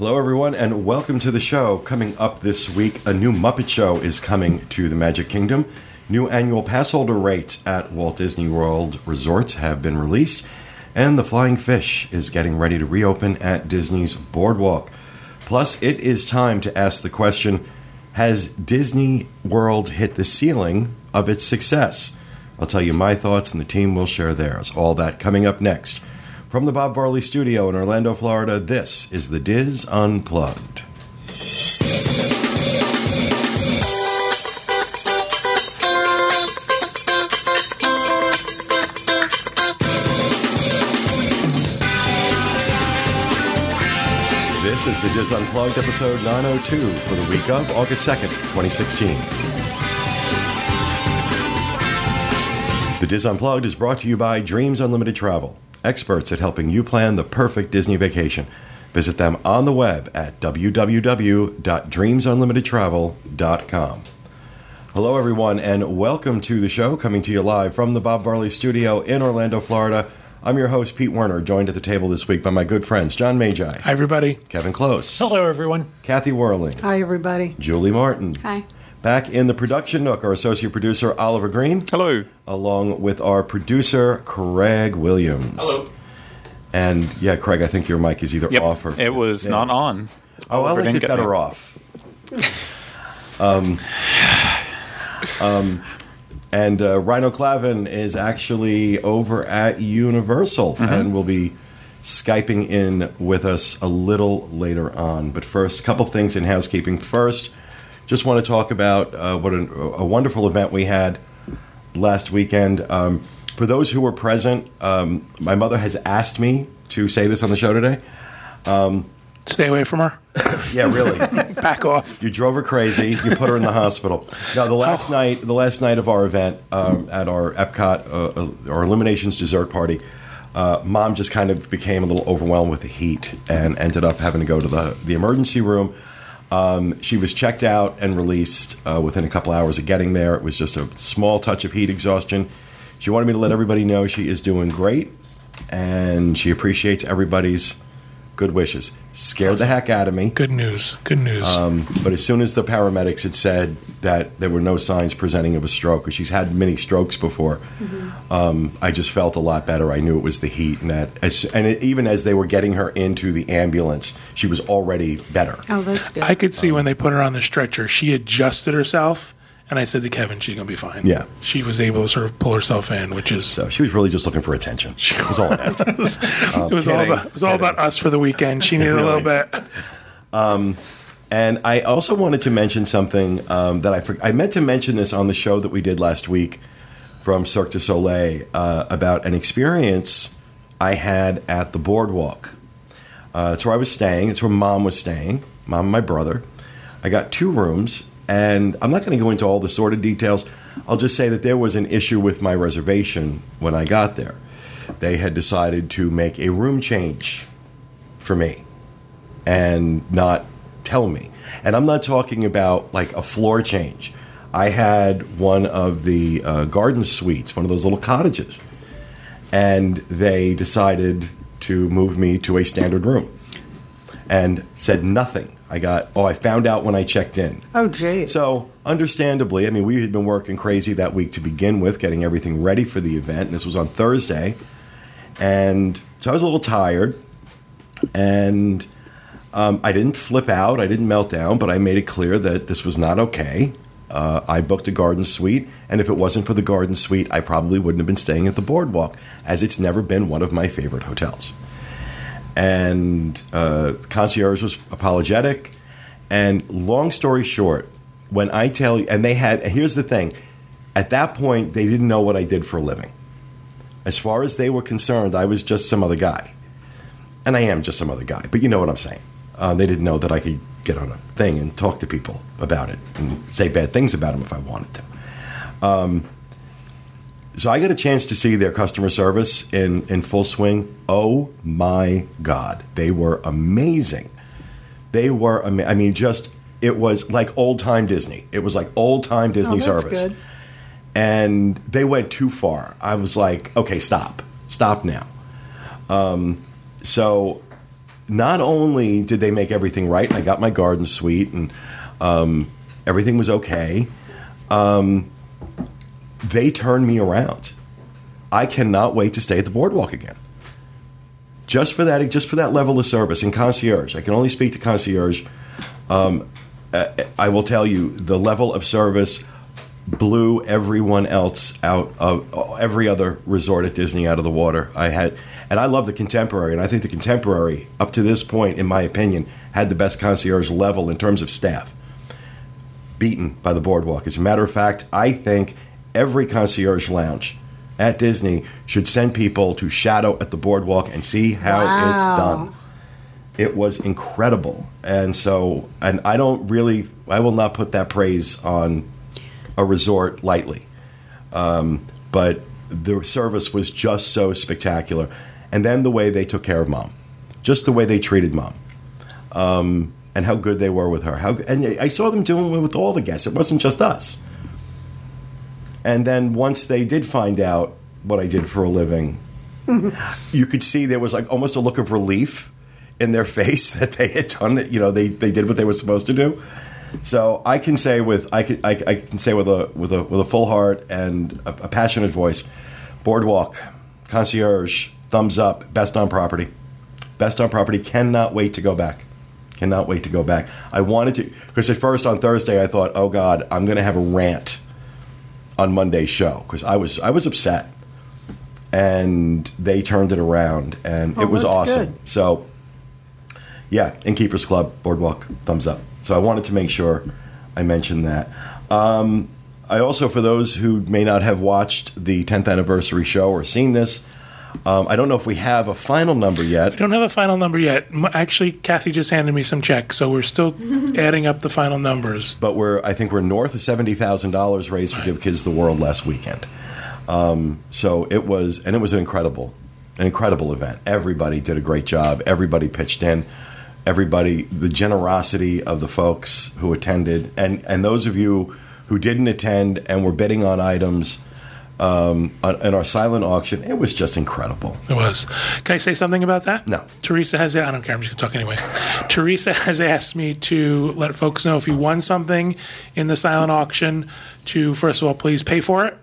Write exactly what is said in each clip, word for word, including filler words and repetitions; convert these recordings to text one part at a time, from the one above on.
Hello, everyone, and welcome to the show. Coming up this week, a new Muppet show is coming to the Magic Kingdom. New annual passholder rates at Walt Disney World resorts have been released, and the Flying Fish is getting ready to reopen at Disney's Boardwalk. Plus, it is time to ask the question, has Disney World hit the ceiling of its success? I'll tell you my thoughts, and the team will share theirs. All that coming up next. From the Bob Varley studio in Orlando, Florida, this is The Dis Unplugged. This is The Dis Unplugged, episode nine oh two, for the week of August second, twenty sixteen. The Dis Unplugged is brought to you by Dreams Unlimited Travel, experts at helping you plan the perfect Disney vacation. Visit them on the web at w w w dot dreams unlimited travel dot com. Hello, everyone, and welcome to the show, coming to you live from the Bob Varley studio in Orlando, Florida. I'm your host, Pete Werner, joined at the table this week by my good friends, John Magi. Hi, everybody. Kevin Close. Hello, everyone. Kathy Worley. Hi, everybody. Julie Martin. Hi. Back in the production nook, our associate producer, Oliver Green. Hello. Along with our producer, Craig Williams. Hello. And, yeah, Craig, I think your mic is either yep. off or... it was yeah. not on. Oh, Oliver I liked it better me. off. Um, um, and uh, Rhino Clavin is actually over at Universal mm-hmm. and will be Skyping in with us a little later on. But first, a couple things in housekeeping. First... just want to talk about uh, what a, a wonderful event we had last weekend. Um, for those who were present, um, my mother has asked me to say this on the show today. Um, Stay away from her. Yeah, really. Back off. You drove her crazy. You put her in the hospital. Now, the last oh. night, the last night of our event um, at our Epcot uh, or Illuminations dessert party, uh, Mom just kind of became a little overwhelmed with the heat and ended up having to go to the the emergency room. Um, she was checked out and released uh, within a couple hours of getting there. It was just a small touch of heat exhaustion. She wanted me to let everybody know she is doing great, and she appreciates everybody's good wishes. Scared the heck out of me. Good news. Good news. Um, but as soon as the paramedics had said that there were no signs presenting of a stroke, because she's had many strokes before, mm-hmm. um, I just felt a lot better. I knew it was the heat, and that, as, and it, even as they were getting her into the ambulance, she was already better. Oh, that's good. I could see um, when they put her on the stretcher, she adjusted herself. And I said to Kevin, she's going to be fine. Yeah. She was able to sort of pull herself in, which is... so she was really just looking for attention. She was all about it. was, um, it, was all about, it was all about us for the weekend. She needed really. a little bit. Um, and I also wanted to mention something um, that I... For, I meant to mention this on the show that we did last week from Cirque du Soleil uh, about an experience I had at the Boardwalk. Uh, that's where I was staying. It's where Mom was staying. Mom and my brother. I got two rooms... and I'm not going to go into all the sordid details. I'll just say that there was an issue with my reservation when I got there. They had decided to make a room change for me and not tell me. And I'm not talking about like a floor change. I had one of the uh, garden suites, one of those little cottages. And they decided to move me to a standard room and said nothing. I got, oh, I found out when I checked in. Oh, geez. So, understandably, I mean, we had been working crazy that week to begin with, getting everything ready for the event. And this was on Thursday. And so I was a little tired. And um, I didn't flip out. I didn't melt down. But I made it clear that this was not okay. Uh, I booked a garden suite. And if it wasn't for the garden suite, I probably wouldn't have been staying at the Boardwalk, as it's never been one of my favorite hotels. And uh, concierge was apologetic. And long story short, when I tell you, and they had, and here's the thing, at that point, they didn't know what I did for a living. As far as they were concerned, I was just some other guy. And I am just some other guy, but you know what I'm saying. Uh, they didn't know that I could get on a thing and talk to people about it and say bad things about them if I wanted to. Um, So I got a chance to see their customer service in, in full swing. Oh, my God. They were amazing. They were ama- I mean, just it was like old-time Disney. It was like old-time Disney oh, that's service. Good. And they went too far. I was like, okay, stop. Stop now. Um, so not only did they make everything right, and I got my garden suite, and um, everything was okay, um, they turned me around. I cannot wait to stay at the Boardwalk again. Just for that, just for that level of service and concierge. I can only speak to concierge. Um, I will tell you, the level of service blew everyone else out of every other resort at Disney out of the water. I had, and I love the Contemporary, and I think the Contemporary, up to this point, in my opinion, had the best concierge level in terms of staff. Beaten by the Boardwalk. As a matter of fact, I think every concierge lounge at Disney should send people to shadow at the Boardwalk and see how wow. it's done. It was incredible. And so, and I don't really, I will not put that praise on a resort lightly. Um, but the service was just so spectacular. And then the way they took care of Mom, just the way they treated Mom, um, and how good they were with her. How, and I saw them doing it with all the guests. It wasn't just us. And then once they did find out what I did for a living, you could see there was like almost a look of relief in their face that they had done it. You know, they, they did what they were supposed to do. So I can say with I can I, I can say with a with a with a full heart and a, a passionate voice, Boardwalk, concierge, thumbs up, best on property, best on property. Cannot wait to go back. Cannot wait to go back. I wanted to, because at first on Thursday I thought, oh God, I'm going to have a rant on Monday's show, because I was I was upset, and they turned it around, and oh, it was awesome. Good. So, yeah, Innkeepers Club, Boardwalk, thumbs up. So I wanted to make sure I mentioned that. Um, I also, for those who may not have watched the tenth anniversary show or seen this, um, I don't know if we have a final number yet. We don't have a final number yet. Actually, Kathy just handed me some checks, so we're still adding up the final numbers. But we're, I think we're north of seventy thousand dollars raised for Give Kids the World last weekend. Um, so it was, and it was an incredible, an incredible event. Everybody did a great job. Everybody pitched in. Everybody, the generosity of the folks who attended, and, and those of you who didn't attend and were bidding on items. Um, in our silent auction, it was just incredible. It was. Can I say something about that? No. Teresa has, I don't care, I'm just going to talk anyway. Teresa has asked me to let folks know if you won something in the silent auction to, first of all, please pay for it.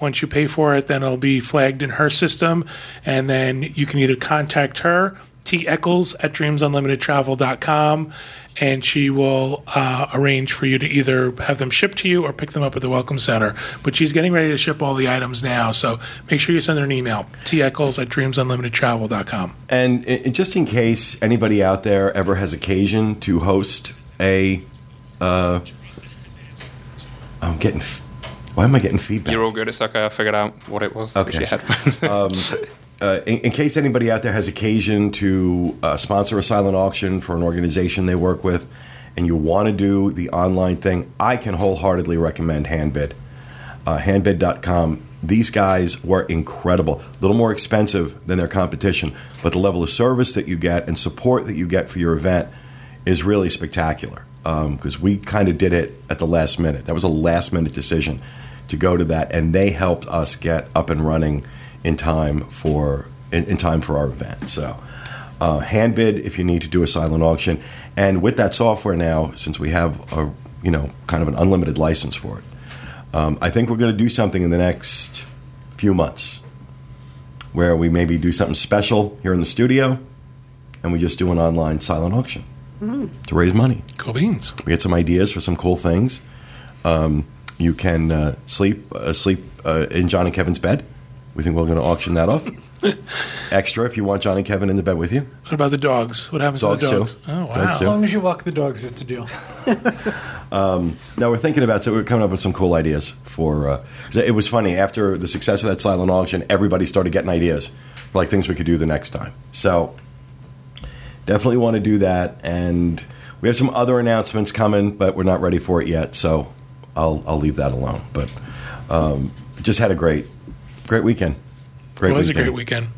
Once you pay for it, then it'll be flagged in her system, and then you can either contact her, T. Eccles at dreams unlimited travel dot com, and she will uh, arrange for you to either have them shipped to you or pick them up at the Welcome Center. But she's getting ready to ship all the items now, so make sure you send her an email, T. Eccles at dreams unlimited travel dot com. And it, just in case anybody out there ever has occasion to host a... Uh, I'm getting... F- Why am I getting feedback? You're all good. It's okay. I figured out what it was. Okay. Um, uh, in, in case anybody out there has occasion to uh, sponsor a silent auction for an organization they work with, and you want to do the online thing, I can wholeheartedly recommend Handbid. Uh, handbid dot com. These guys were incredible. A little more expensive than their competition, but the level of service that you get and support that you get for your event is really spectacular. Because um, we kind of did it at the last minute. That was a last minute decision to go to that, and they helped us get up and running in time for in, in time for our event. So, uh, Handbid if you need to do a silent auction, and with that software now, since we have a you know kind of an unlimited license for it, um, I think we're going to do something in the next few months where we maybe do something special here in the studio, and we just do an online silent auction. To raise money. Cool beans. We had some ideas for some cool things. Um, you can uh, sleep uh, sleep uh, in John and Kevin's bed. We think we're going to auction that off. Extra if you want John and Kevin in the bed with you. What about the dogs? What happens dogs to the dogs? Too. Oh, wow. Dogs too. As long as you walk the dogs, it's a deal. um, now we're thinking about, so we're coming up with some cool ideas for, uh, it was funny, after the success of that silent auction, everybody started getting ideas for like things we could do the next time. So... definitely want to do that, and we have some other announcements coming, but we're not ready for it yet, so I'll I'll leave that alone. But um, just had a great, great weekend. Great it was weekend. a great weekend.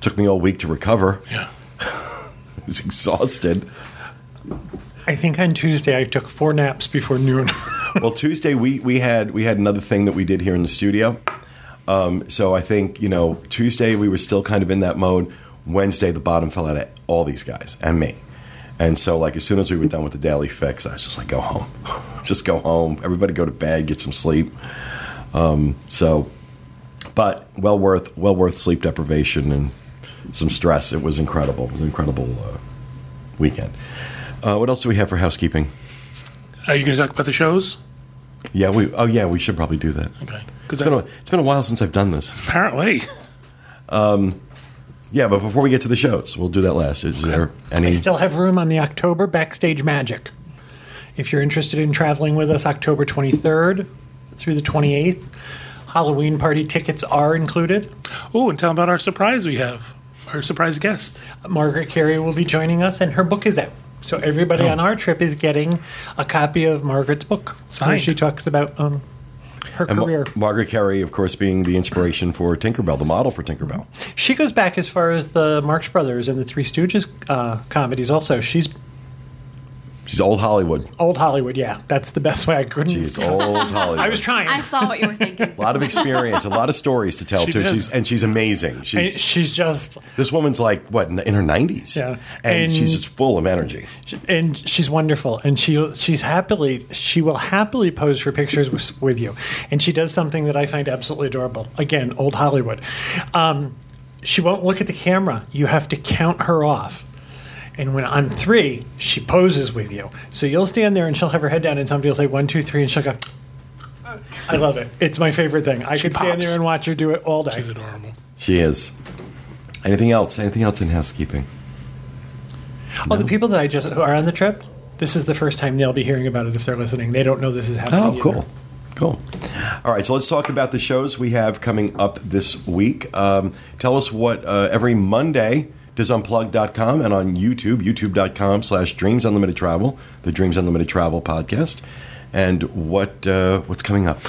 Took me all week to recover. Yeah. I was exhausted. I think on Tuesday I took four naps before noon. Well, Tuesday we, we had we had another thing that we did here in the studio. Um, so I think, you know, Tuesday we were still kind of in that mode. Wednesday, the bottom fell out of all these guys and me. And so, like, as soon as we were done with the daily fix, I was just like, go home. Just go home. Everybody go to bed, get some sleep. Um, so, but well worth well worth sleep deprivation and some stress. It was incredible. It was an incredible uh, weekend. Uh, what else do we have for housekeeping? Are you going to talk about the shows? Yeah, we. Oh, yeah, we should probably do that. Okay. It's been, a, it's been a while since I've done this. Apparently. Um. Yeah, but before we get to the shows, we'll do that last. Is okay. there any? I still have room on the October Backstage Magic. If you're interested in traveling with us, October twenty-third through the twenty-eighth, Halloween party tickets are included. Oh, and tell them about our surprise we have, our surprise guest. Margaret Carey will be joining us, and her book is out. So everybody oh. on our trip is getting a copy of Margaret's book. Signed. She talks about um, her and career. Ma- Margaret Carey, of course, being the inspiration for Tinkerbell, the model for Tinkerbell. She goes back as far as the Marx Brothers and the Three Stooges uh, comedies also. She's She's old Hollywood. Old Hollywood, yeah. That's the best way I couldn't. She's old Hollywood. I was trying. I saw what you were thinking. A lot of experience, a lot of stories to tell, she too. Did. She's And she's amazing. She's I, she's just... This woman's like, what, in her nineties? Yeah. And, and she's just full of energy. And she's wonderful. And she she's happily, she will happily pose for pictures with, with you. And she does something that I find absolutely adorable. Again, old Hollywood. Um, she won't look at the camera. You have to count her off. And when on three, she poses with you. So you'll stand there, and she'll have her head down, and somebody will say, one, two, three, and she'll go, I love it. It's my favorite thing. I she could pops. stand there and watch her do it all day. She's adorable. She is. Anything else? Anything else in housekeeping? No? Oh, the people that I just who are on the trip, this is the first time they'll be hearing about it if they're listening. They don't know this is happening Oh, cool. Either. Cool. All right, so let's talk about the shows we have coming up this week. Um, tell us what uh, every Monday... Dis Unplugged dot com and on YouTube, YouTube dot com slash Dreams Unlimited Travel, the Dreams Unlimited Travel podcast. And what uh, what's coming up?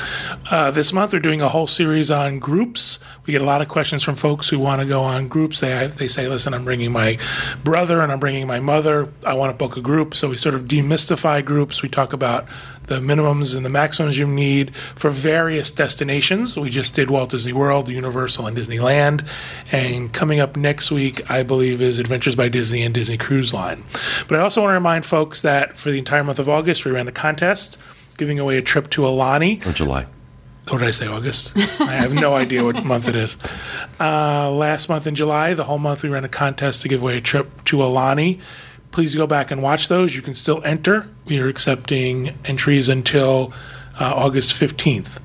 Uh, this month they're doing a whole series on groups. We get a lot of questions from folks who want to go on groups. They they say, listen, I'm bringing my brother and I'm bringing my mother. I want to book a group. So we sort of demystify groups. We talk about the minimums and the maximums you need for various destinations. We just did Walt Disney World, Universal, and Disneyland. And coming up next week, I believe, is Adventures by Disney and Disney Cruise Line. But I also want to remind folks that for the entire month of August, we ran a contest giving away a trip to Aulani. Or July. What did I say, August? I have no idea what month it is. Uh, last month in July, the whole month, we ran a contest to give away a trip to Aulani. Please go back and watch those. You can still enter. We are accepting entries until uh, August fifteenth.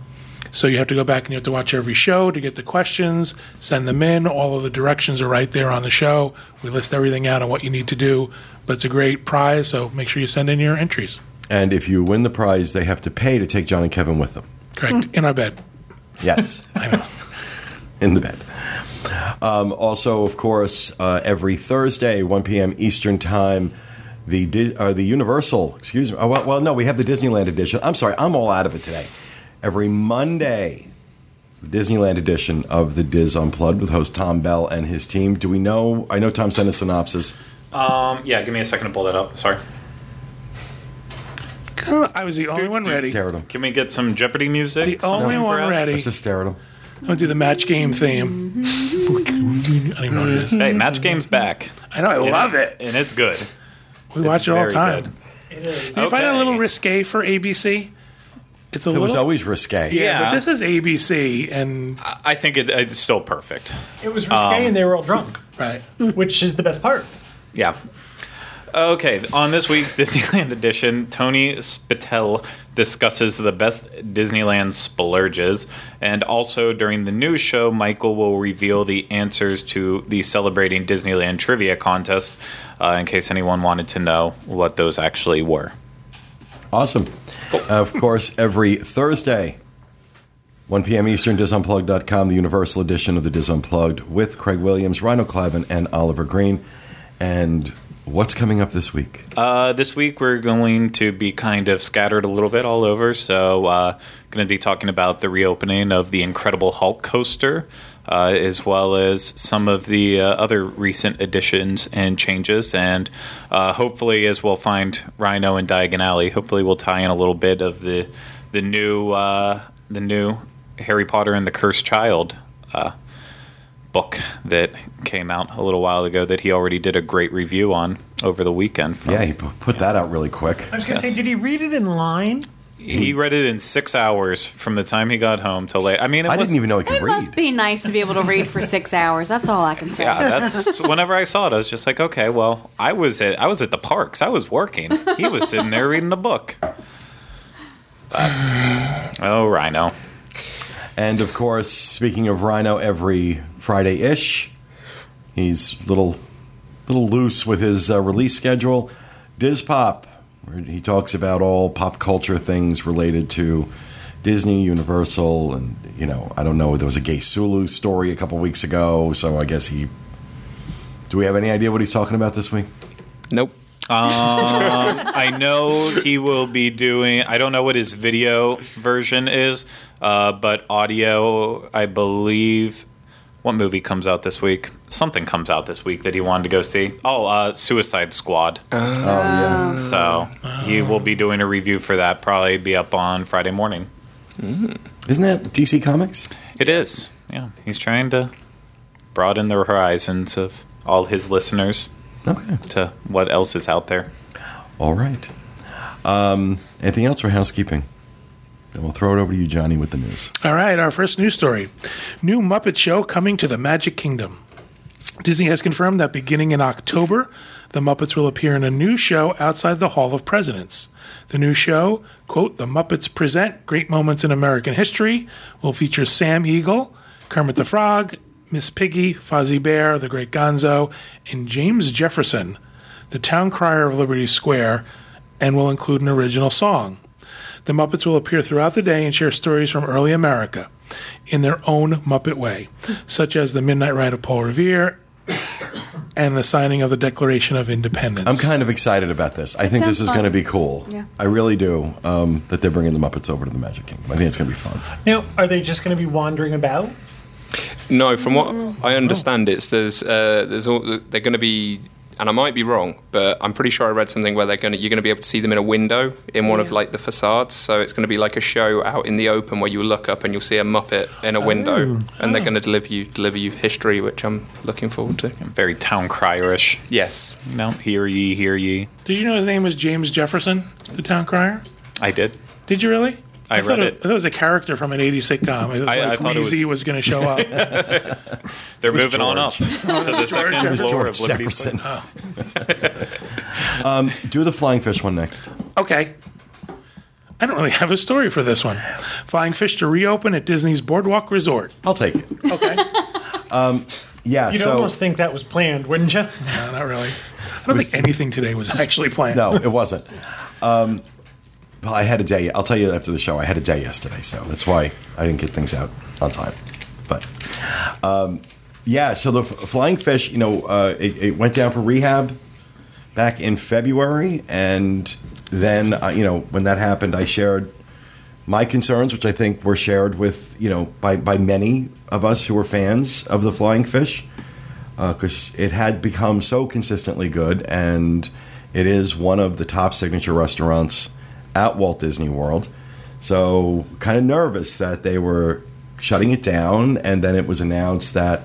So you have to go back and you have to watch every show to get the questions, send them in. All of the directions are right there on the show. We list everything out on what you need to do. But it's a great prize, so make sure you send in your entries. And if you win the prize, they have to pay to take John and Kevin with them. Correct. In our bed. Yes. I know. In the bed. Um, also, of course, uh, every Thursday, one p.m. Eastern Time, the Di- uh, the Universal, excuse me, oh, well, well, no, we have the Disneyland edition. I'm sorry, I'm all out of it today. Every Monday, the Disneyland edition of the Dis Unplugged with host Tom Bell and his team. Do we know? I know Tom sent a synopsis. Um, yeah, give me a second to pull that up. Sorry. I was the only one ready. Can we get some Jeopardy music? The only one perhaps? ready. Let's just stare at him. I'm going to do the match game theme. I don't even know what it is. Hey, match game's back. I know, I and love it. it. And it's good. We it's watch it all the time. Good. It is. Do you okay. find it a little risque for A B C? It's a it little, was always risque. Yeah, yeah, but this is A B C. And I think it, it's still perfect. It was risque um, and they were all drunk. Right. Which is the best part. Yeah. Okay, on this week's Disneyland edition, Tony Spittel discusses the best Disneyland splurges, and also during the news show, Michael will reveal the answers to the Celebrating Disneyland Trivia Contest, uh, in case anyone wanted to know what those actually were. Awesome. Cool. Of course, every Thursday, one p.m. Eastern, Dis Unplugged dot com, the Universal Edition of the Dis Unplugged, with Craig Williams, Rhino Clavin, and Oliver Green, and... What's coming up this week? Uh, this week we're going to be kind of scattered a little bit all over. So uh, going to be talking about the reopening of the Incredible Hulk coaster, uh, as well as some of the uh, other recent additions and changes. And uh, hopefully, as we'll find Rhino and Diagon Alley, hopefully we'll tie in a little bit of the the new uh, the new Harry Potter and the Cursed Child uh, book that came out a little while ago that he already did a great review on over the weekend. From, yeah, he put that out really quick. I was going to yes. say, did he read it in line? He read it in six hours from the time he got home till late. I mean, it I was, didn't even know he could read. It must be nice to be able to read for six hours. That's all I can say. Yeah, that's whenever I saw it, I was just like, okay, well, I was at I was at the parks. I was working. He was sitting there reading the book. But, oh, Rhino! And of course, speaking of Rhino, every Friday-ish, he's little little loose with his uh, release schedule. DisPop. He talks about all pop culture things related to Disney, Universal, and, you know, I don't know, there was a gay Sulu story a couple weeks ago, so I guess he... Do we have any idea what he's talking about this week? Nope. Um, I know he will be doing... I don't know what his video version is, uh, but audio, I believe... What movie comes out this week? Something comes out this week that he wanted to go see. Oh, uh, Suicide Squad. Oh, oh yeah. So oh. he will be doing a review for that. Probably be up on Friday morning. Mm. Isn't that D C Comics? It is. Yeah, he's trying to broaden the horizons of all his listeners. Okay. To what else is out there. All right. Um, anything else for housekeeping? And we'll throw it over to you, Johnny, with the news. All right, our first news story. New Muppet Show coming to the Magic Kingdom. Disney has confirmed that beginning in October, the Muppets will appear in a new show outside the Hall of Presidents. The new show, quote, The Muppets Present Great Moments in American History, will feature Sam Eagle, Kermit the Frog, Miss Piggy, Fozzie Bear, the Great Gonzo, and James Jefferson, the town crier of Liberty Square, and will include an original song. The Muppets will appear throughout the day and share stories from early America in their own Muppet way, such as the Midnight Ride of Paul Revere and the signing of the Declaration of Independence. I'm kind of excited about this. I it think this is going to be cool. Yeah. I really do, um, that they're bringing the Muppets over to the Magic Kingdom. I think it's going to be fun. Now, are they just going to be wandering about? No, from what I understand, it's there's uh, there's all, they're going to be... And I might be wrong, but I'm pretty sure I read something where they're going to, you're going to be able to see them in a window in one yeah. of like the facades. So it's going to be like a show out in the open where you look up and you'll see a Muppet in a window, oh, and oh. they're going to deliver you deliver you history, which I'm looking forward to. Very town crier-ish. Yes. You know, hear ye, hear ye. Did you know his name was James Jefferson, the town crier? I did. Did you really? I, I read it. it. I thought it was a character from an eighties sitcom. It was I, like I thought Easy was, was going to show up. They're moving George. on up to the second floor of Liberty Jefferson. Oh. um, do the Flying Fish one next. Okay. I don't really have a story for this one. Flying Fish to reopen at Disney's Boardwalk Resort. I'll take it. Okay. um, yeah. You'd so, almost think that was planned, wouldn't you? No, not really. I don't was, think anything today was actually planned. No, it wasn't. Um, Well, I had a day. I'll tell you after the show. I had a day yesterday, so that's why I didn't get things out on time. But, um, yeah, so the Flying Fish, you know, uh, it, it went down for rehab back in February. And then, uh, you know, when that happened, I shared my concerns, which I think were shared with, you know, by, by many of us who were fans of the Flying Fish. Because uh, it had become so consistently good. And it is one of the top signature restaurants at Walt Disney World, so kind of nervous that they were shutting it down. And then it was announced that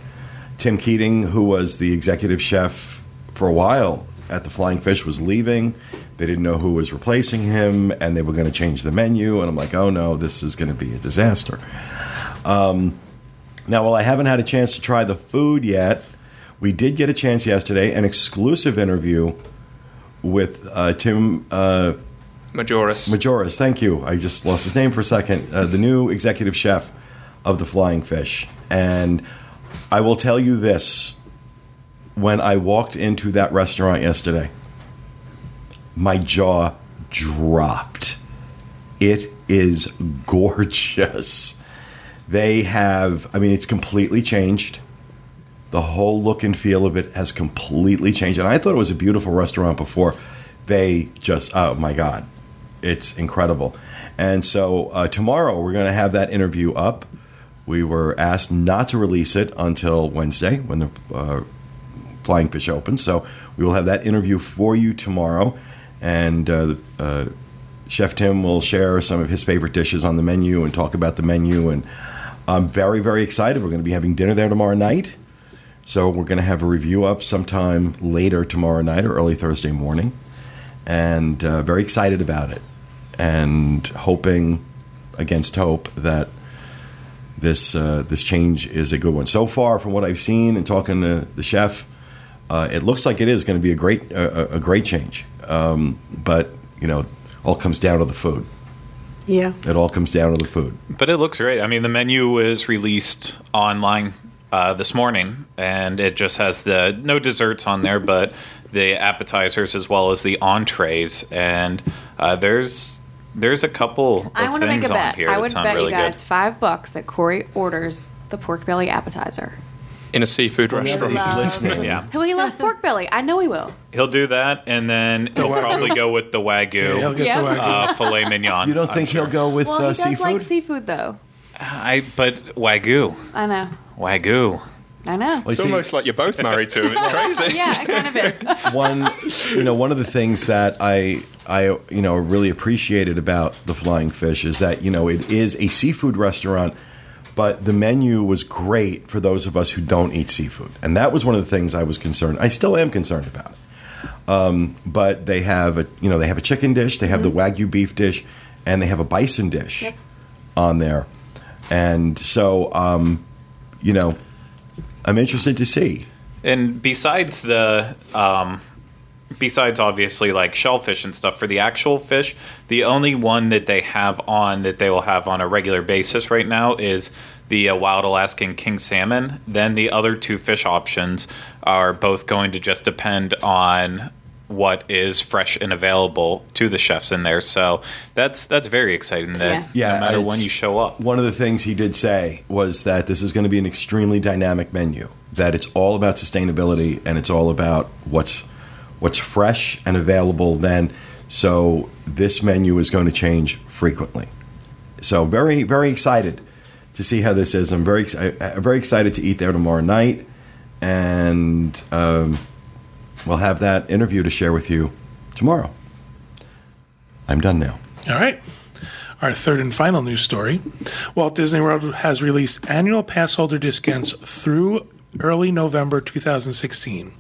Tim Keating, who was the executive chef for a while at the Flying Fish, was leaving. They didn't know who was replacing him, and they were going to change the menu. And I'm like, oh no, this is going to be a disaster. Um, now, while I haven't had a chance to try the food yet, we did get a chance yesterday, an exclusive interview with uh, Tim... Uh, Majoris. Majoris, thank you. I just lost his name for a second. Uh, the new executive chef of the Flying Fish. And I will tell you this. When I walked into that restaurant yesterday, my jaw dropped. It is gorgeous. They have, I mean, it's completely changed. The whole look and feel of it has completely changed. And I thought it was a beautiful restaurant before. They just, oh my God. It's incredible. And so uh, tomorrow we're going to have that interview up. We were asked not to release it until Wednesday when the uh, Flying Fish opens. So we will have that interview for you tomorrow. And uh, uh, Chef Tim will share some of his favorite dishes on the menu and talk about the menu. And I'm very, very excited. We're going to be having dinner there tomorrow night. So we're going to have a review up sometime later tomorrow night or early Thursday morning. And uh, very excited about it. And hoping against hope that this uh, this change is a good one. So far, from what I've seen and talking to the chef, uh, it looks like it is going to be a great a, a great change. Um, but you know, all comes down to the food. Yeah, it all comes down to the food. But it looks great. I mean, the menu was released online uh, this morning, and it just has the no desserts on there, but the appetizers as well as the entrees. And uh, there's. There's a couple of I want things to make a bet. on here. I would bet really you guys good. five bucks that Corey orders the pork belly appetizer in a seafood well, restaurant. He's listening. Yeah. Well, he loves pork belly. I know he will. He'll do that, and then he'll probably go with the wagyu, yeah, he'll get yeah. the wagyu. Uh, filet mignon. You don't I'm think sure. he'll go with well, uh, he seafood? Well, he does like seafood, though. I but wagyu. I know wagyu. I know. It's almost like you're both married to him. It's crazy. Yeah, it kind of is. One, you know, one of the things that I, I, you know, really appreciated about the Flying Fish is that, you know, it is a seafood restaurant, but the menu was great for those of us who don't eat seafood, and that was one of the things I was concerned. I still am concerned about it. Um, but they have a, you know, they have a chicken dish, they have mm-hmm. the wagyu beef dish, and they have a bison dish yep. on there, and so, um, you know. I'm interested to see. And besides the, um, besides obviously like shellfish and stuff, for the actual fish, the only one that they have on that they will have on a regular basis right now is the uh, wild Alaskan king salmon. Then the other two fish options are both going to just depend on what is fresh and available to the chefs in there. So that's that's very exciting. That yeah. no matter when you show up. One of the things he did say was that this is going to be an extremely dynamic menu. That it's all about sustainability and it's all about what's what's fresh and available then. So this menu is going to change frequently. So very very excited to see how this is. I'm very I'm very excited to eat there tomorrow night, and. Um, We'll have that interview to share with you tomorrow. I'm done now. All right. Our third and final news story. Walt Disney World has released annual pass holder discounts through early November two thousand sixteen.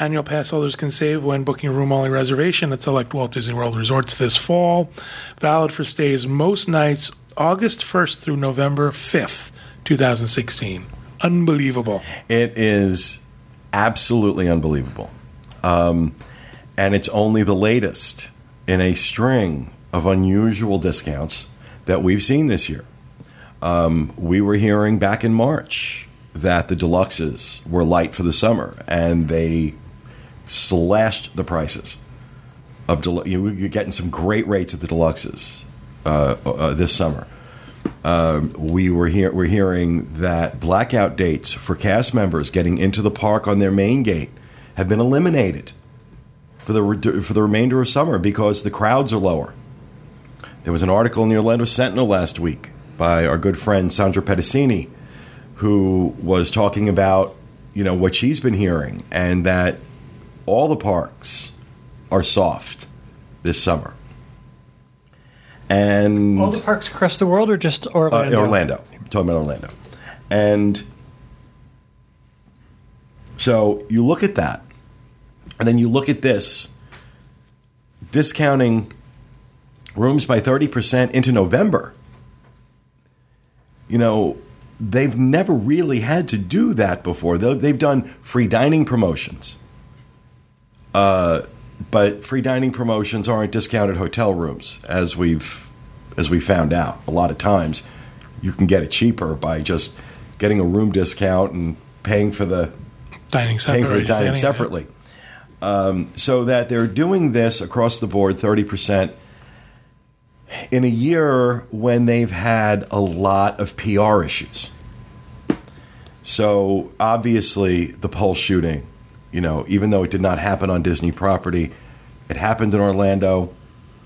Annual pass holders can save when booking a room-only reservation at select Walt Disney World resorts this fall. Valid for stays most nights August first through November fifth, two thousand sixteen. Unbelievable. It is absolutely unbelievable. Um, and it's only the latest in a string of unusual discounts that we've seen this year. Um, we were hearing back in March that the deluxes were light for the summer, and they slashed the prices of del- you know, you're getting some great rates at the deluxes uh, uh, this summer. Um, we were hear- we're hearing that blackout dates for cast members getting into the park on their main gate have been eliminated for the re- for the remainder of summer because the crowds are lower. There was an article in the Orlando Sentinel last week by our good friend Sandra Petticini, who was talking about, you know, what she's been hearing, and that all the parks are soft this summer. And all the parks across the world, or just Orlando? Uh, Orlando. I'm talking about Orlando. And so you look at that. And then you look at this, discounting rooms by thirty percent into November. You know, they've never really had to do that before. They've done free dining promotions. Uh, but free dining promotions aren't discounted hotel rooms, as we've as we found out. A lot of times you can get it cheaper by just getting a room discount and paying for the dining, paying for the dining separately. Yeah. Um, so that they're doing this across the board, thirty percent, in a year when they've had a lot of P R issues. So obviously the Pulse shooting, you know, even though it did not happen on Disney property, it happened in Orlando.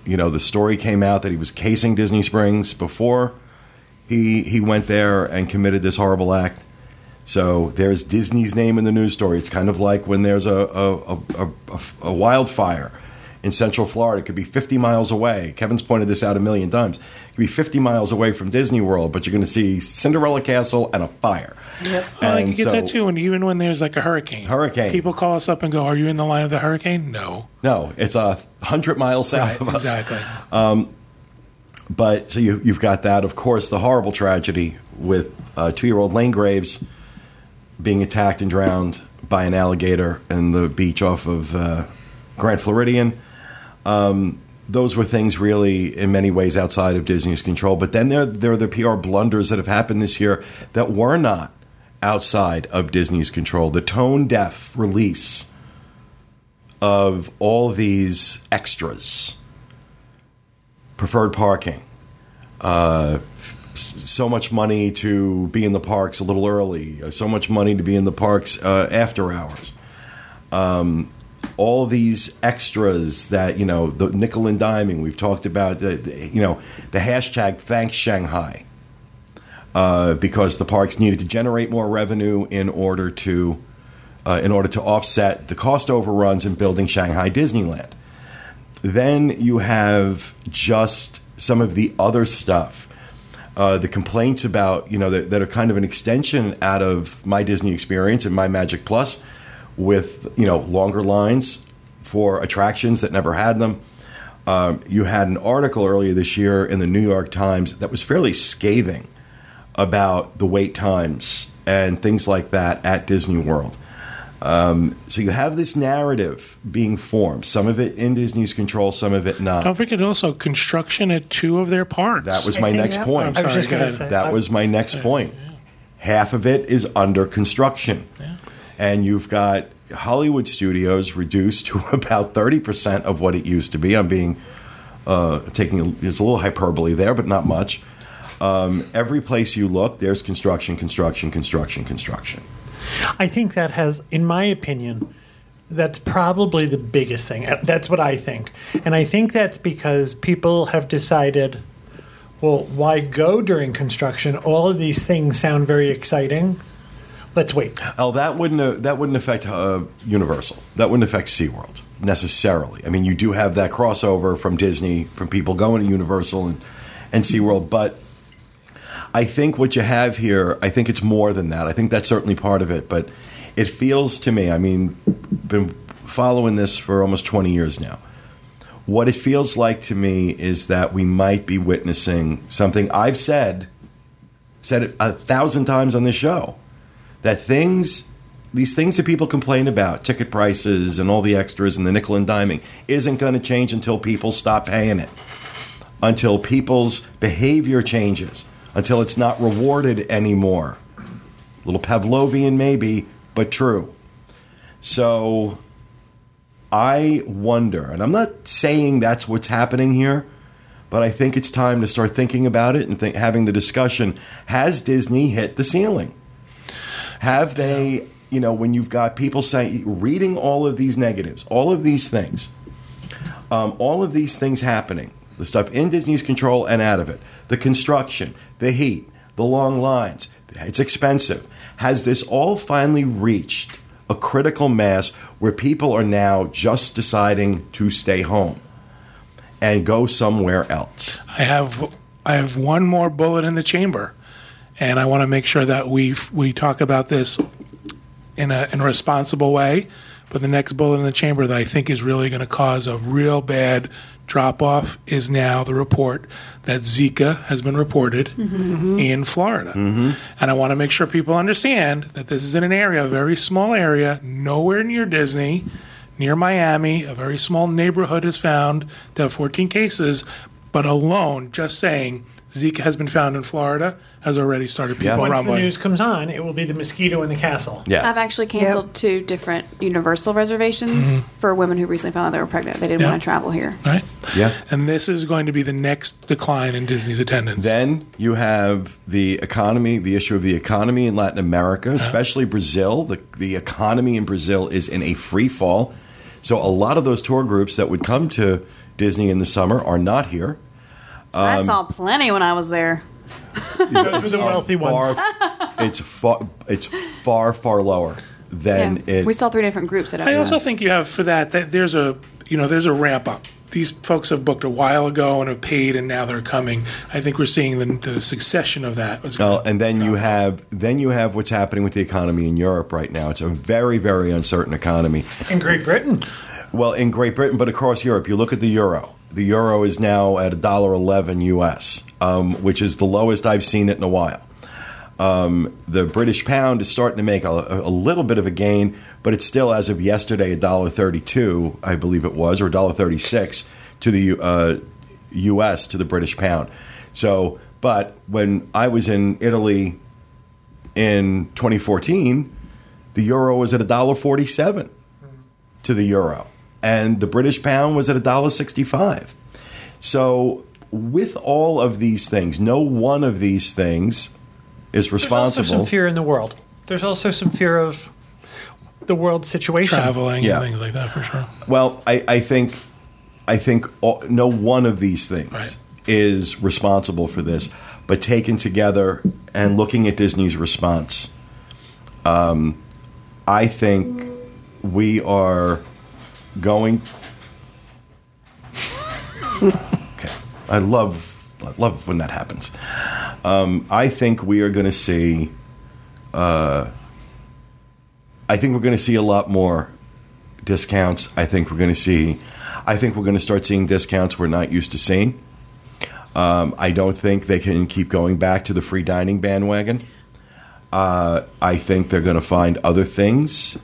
You know, the story came out that he was casing Disney Springs before he he went there and committed this horrible act. So there's Disney's name in the news story. It's kind of like when there's a a, a, a, a wildfire in Central Florida. It could be fifty miles away. Kevin's pointed this out a million times. It could be fifty miles away from Disney World, but you're going to see Cinderella Castle and a fire. Yep. And I can get so, that too. And even when there's like a hurricane, hurricane, people call us up and go, "Are you in the line of the hurricane?" No, no, it's a hundred miles south right, of us. Exactly. Um, but so you, you've got that. Of course, the horrible tragedy with uh, two-year-old Lane Graves being attacked and drowned by an alligator in the beach off of uh, Grand Floridian. Um, those were things really, in many ways, outside of Disney's control. But then there, there are the P R blunders that have happened this year that were not outside of Disney's control. The tone-deaf release of all these extras, preferred parking, uh, so much money to be in the parks a little early, so much money to be in the parks uh, after hours. Um, all these extras that, you know, the nickel and diming, we've talked about, the, the, you know, the hashtag Thanks Shanghai. Uh, because the parks needed to generate more revenue in order to uh, in order to offset the cost overruns in building Shanghai Disneyland. Then you have just some of the other stuff, uh, the complaints about, you know, that, that are kind of an extension out of My Disney Experience and My Magic Plus, with, you know, longer lines for attractions that never had them. Um, you had an article earlier this year in the New York Times that was fairly scathing about the wait times and things like that at Disney World. Um, so you have this narrative being formed, some of it in Disney's control, some of it not. Don't forget also construction at two of their parks. That was my I next point. Sorry, I was just gonna say, that was my next point. Half of it is under construction. Yeah. And you've got Hollywood Studios reduced to about thirty percent of what it used to be. I'm being uh, taking there's a little hyperbole there, but not much. Um, every place you look, there's construction, construction, construction, construction. I think that has, in my opinion, that's probably the biggest thing. That's what I think. And I think that's because people have decided, well, why go during construction? All of these things sound very exciting. Let's wait. Oh, that wouldn't uh, that wouldn't affect uh, Universal. That wouldn't affect SeaWorld necessarily. I mean, you do have that crossover from Disney, from people going to Universal and, and SeaWorld, but I think what you have here, I think it's more than that. I think that's certainly part of it, but it feels to me, I mean, been following this for almost twenty years now. What it feels like to me is that we might be witnessing something I've said, said it a thousand times on this show, that things, these things that people complain about, ticket prices and all the extras and the nickel and diming, isn't going to change until people stop paying it, until people's behavior changes. Until it's not rewarded anymore. A little Pavlovian maybe, but true. So I wonder, and I'm not saying that's what's happening here, but I think it's time to start thinking about it and think, having the discussion. Has Disney hit the ceiling? Have they, you know, when you've got people saying, reading all of these negatives, all of these things, um, all of these things happening, the stuff in Disney's control and out of it, the construction, the heat, the long lines, it's expensive. Has this all finally reached a critical mass where people are now just deciding to stay home and go somewhere else? I have I have one more bullet in the chamber, and I want to make sure that we we talk about this in a, in a responsible way. But the next bullet in the chamber that I think is really going to cause a real bad drop-off is now the report that Zika has been reported mm-hmm. in Florida. Mm-hmm. And I want to make sure people understand that this is in an area, a very small area, nowhere near Disney, near Miami. A very small neighborhood is found to have fourteen cases, but alone just saying Zika has been found in Florida has already started people yeah. rumbling. Once the news comes on, it will be the mosquito in the castle. Yeah. I've actually canceled yep. two different Universal reservations mm-hmm. for women who recently found out they were pregnant. They didn't yep. want to travel here. Right. Yeah. And this is going to be the next decline in Disney's attendance. Then you have the economy, the issue of the economy in Latin America, uh-huh. especially Brazil. The, the economy in Brazil is in a free fall. So a lot of those tour groups that would come to Disney in the summer are not here. Um, I saw plenty when I was there. Those are the wealthy ones. It's far, it's far, far lower than yeah. it. We saw three different groups at. I also think you have for that, that there's a you know, there's a ramp up. These folks have booked a while ago and have paid, and now they're coming. I think we're seeing the, the succession of that. Oh, and then you have then you have what's happening with the economy in Europe right now. It's a very, very uncertain economy. In Great Britain. Well, in Great Britain, but across Europe. You look at the euro. The euro is now at one dollar eleven U S, um, which is the lowest I've seen it in a while. Um, the British pound is starting to make a, a little bit of a gain, but it's still, as of yesterday, one dollar thirty-two, I believe it was, or one dollar thirty-six to the uh, U S to the British pound. So, but when I was in Italy in twenty fourteen, the euro was at one dollar forty-seven to the euro, and the British pound was at one dollar sixty-five. So, with all of these things, no one of these things is responsible. There's also some fear in the world. There's also some fear of the world situation, traveling, yeah, and things like that, for sure. Well, I, I think, I think all, no one of these things right. is responsible for this, but taken together and looking at Disney's response, um, I think we are going. Okay, I love. I love when that happens. Um, I think we are going to see. Uh, I think we're going to see a lot more discounts. I think we're going to see. I think we're going to start seeing discounts we're not used to seeing. Um, I don't think they can keep going back to the free dining bandwagon. Uh, I think they're going to find other things.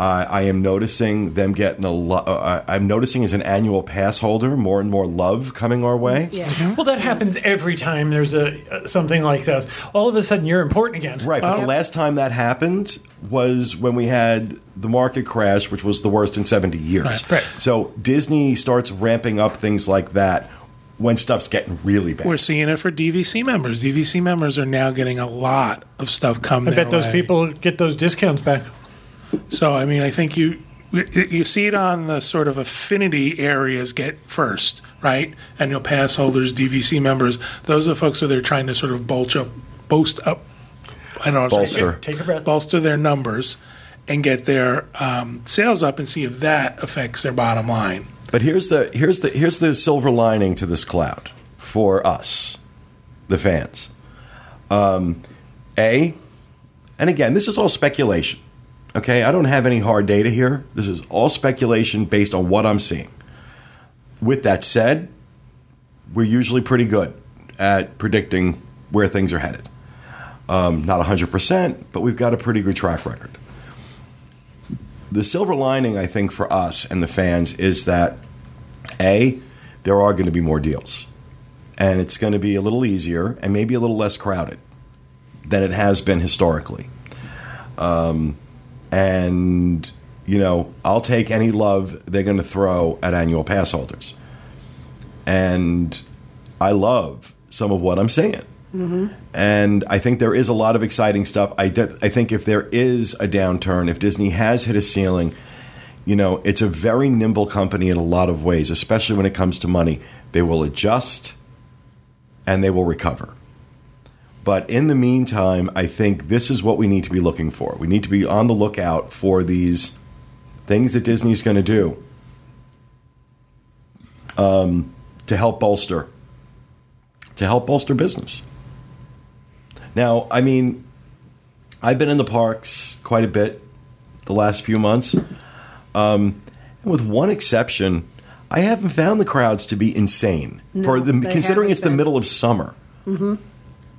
Uh, I am noticing them getting a lot. Uh, I'm noticing as an annual pass holder, more and more love coming our way. Yes. Well, that yes. happens every time there's a uh, something like this. All of a sudden, you're important again. Right. But um, the last time that happened was when we had the market crash, which was the worst in seventy years. Right. Right. So Disney starts ramping up things like that when stuff's getting really bad. We're seeing it for D V C members. D V C members are now getting a lot of stuff coming. I bet their those way. people get those discounts back. So, I mean, I think you you see it on the sort of affinity areas get first, right? Annual pass holders, D V C members, those are the folks that they're trying to sort of bulge up, boast up, I don't know, bolster. Take, take a breath. Bolster their numbers and get their um, sales up and see if that affects their bottom line. But here's the here's the here's the silver lining to this cloud for us, the fans. Um, a, and again, this is all speculation. Okay, I don't have any hard data here. This is all speculation based on what I'm seeing. With that said, we're usually pretty good at predicting where things are headed. Um, not one hundred percent, but we've got a pretty good track record. The silver lining, I think, for us and the fans is that, A, there are going to be more deals. And it's going to be a little easier and maybe a little less crowded than it has been historically. Um... And, you know, I'll take any love they're going to throw at annual pass holders. And I love some of what I'm seeing. Mm-hmm. And I think there is a lot of exciting stuff. I, de- I think if there is a downturn, if Disney has hit a ceiling, you know, it's a very nimble company in a lot of ways, especially when it comes to money. They will adjust and they will recover. But in the meantime, I think this is what we need to be looking for. We need to be on the lookout for these things that Disney's going to do um, to help bolster, to help bolster business. Now, I mean, I've been in the parks quite a bit the last few months. Um, and with one exception, I haven't found the crowds to be insane. No, for the, considering it's been. the middle of summer. Mm-hmm.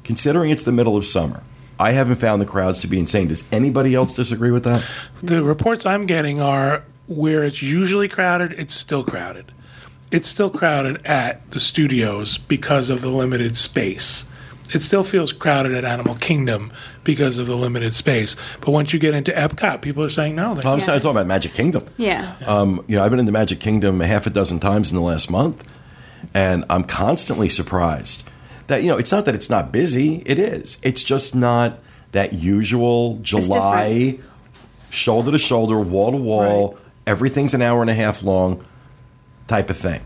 Considering it's the middle of summer, I haven't found the crowds to be insane. Does anybody else disagree with that? The reports I'm getting are where it's usually crowded, it's still crowded. It's still crowded at the studios because of the limited space. It still feels crowded at Animal Kingdom because of the limited space. But once you get into Epcot, people are saying no. They're well, I'm yeah. talking about Magic Kingdom. Yeah. Um, you know, I've been in the Magic Kingdom a half a dozen times in the last month, and I'm constantly surprised. That, you know, it's not that it's not busy. It is. It's just not that usual July, shoulder to shoulder, wall to wall, everything's an hour and a half long type of thing.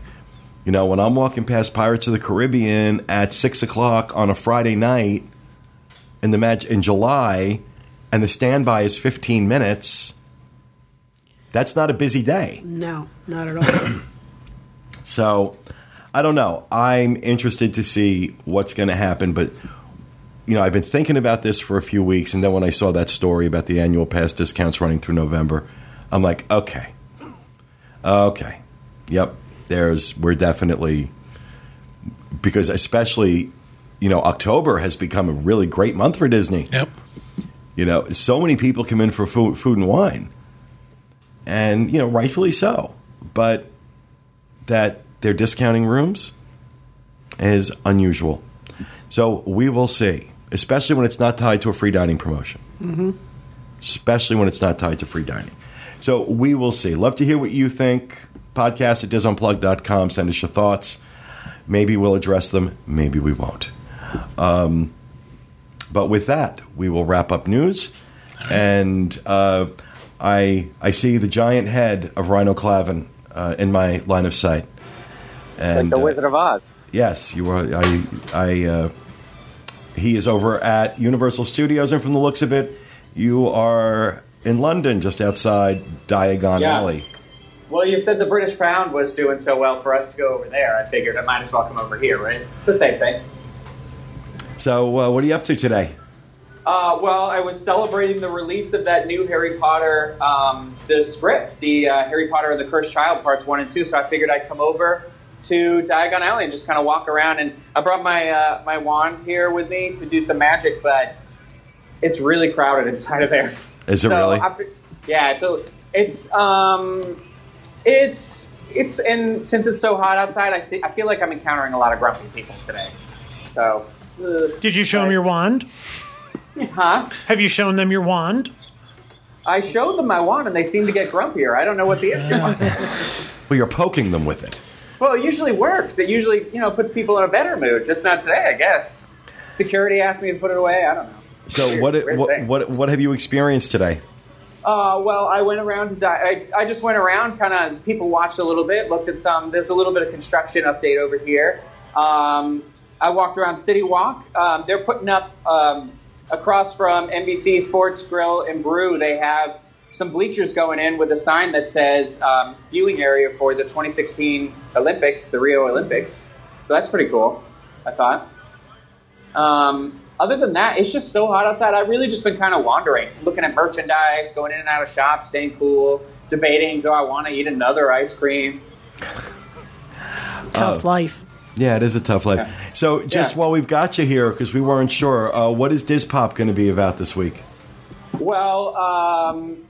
You know, when I'm walking past Pirates of the Caribbean at six o'clock on a Friday night in the mag- in July, and the standby is fifteen minutes, that's not a busy day. No, not at all. So, I don't know. I'm interested to see what's going to happen, but you know, I've been thinking about this for a few weeks, and then when I saw that story about the annual pass discounts running through November, I'm like, okay, okay, yep. There's we're definitely because especially you know October has become a really great month for Disney. Yep. You know, so many people come in for food, food and wine, and you know, rightfully so. But that they're discounting rooms is unusual. So we will see, especially when it's not tied to a free dining promotion. Mm-hmm. Especially when it's not tied to free dining. So we will see. Love to hear what you think. Podcast at disunplugged dot com. Send us your thoughts. Maybe we'll address them. Maybe we won't. Um, but with that, we will wrap up news. Right. And uh, I I see the giant head of Rhino Clavin uh, in my line of sight. And, like the Wizard uh, of Oz. Yes, you are. I. I uh, he is over at Universal Studios, and from the looks of it, you are in London, just outside Diagon yeah. Alley. Well, you said the British pound was doing so well for us to go over there. I figured I might as well come over here, right? It's the same thing. So uh, what are you up to today? Uh, well, I was celebrating the release of that new Harry Potter, um, the script, the uh, Harry Potter and the Cursed Child parts one and two. So I figured I'd come over to Diagon Alley and just kind of walk around. And I brought my uh, my wand here with me to do some magic, but it's really crowded inside of there. Is it so really? I, yeah, it's a, it's um. It's it's and since it's so hot outside, I see, I feel like I'm encountering a lot of grumpy people today. So, uh, did you show them your wand? Huh? Have you shown them your wand? I showed them my wand, and they seem to get grumpier. I don't know what the issue was. Well, you're poking them with it. Well, it usually works. It usually you know puts people in a better mood. Just not today, I guess. Security asked me to put it away. I don't know. So weird, what weird what, what what have you experienced today? Uh, well, I went around to die. I, I just went around, kind of people watched a little bit, looked at some. There's a little bit of construction update over here. Um, I walked around City Walk. Um, they're putting up um, across from N B C Sports Grill and Brew. They have some bleachers going in with a sign that says um, viewing area for the twenty sixteen Olympics, the Rio Olympics. So that's pretty cool, I thought. Um, Other than that, it's just so hot outside. I've really just been kind of wandering, looking at merchandise, going in and out of shops, staying cool, debating, do I want to eat another ice cream? Tough uh, life. Yeah, it is a tough life. Yeah. So just yeah. while we've got you here, because we weren't sure, uh, what is DisPop going to be about this week? Well, um,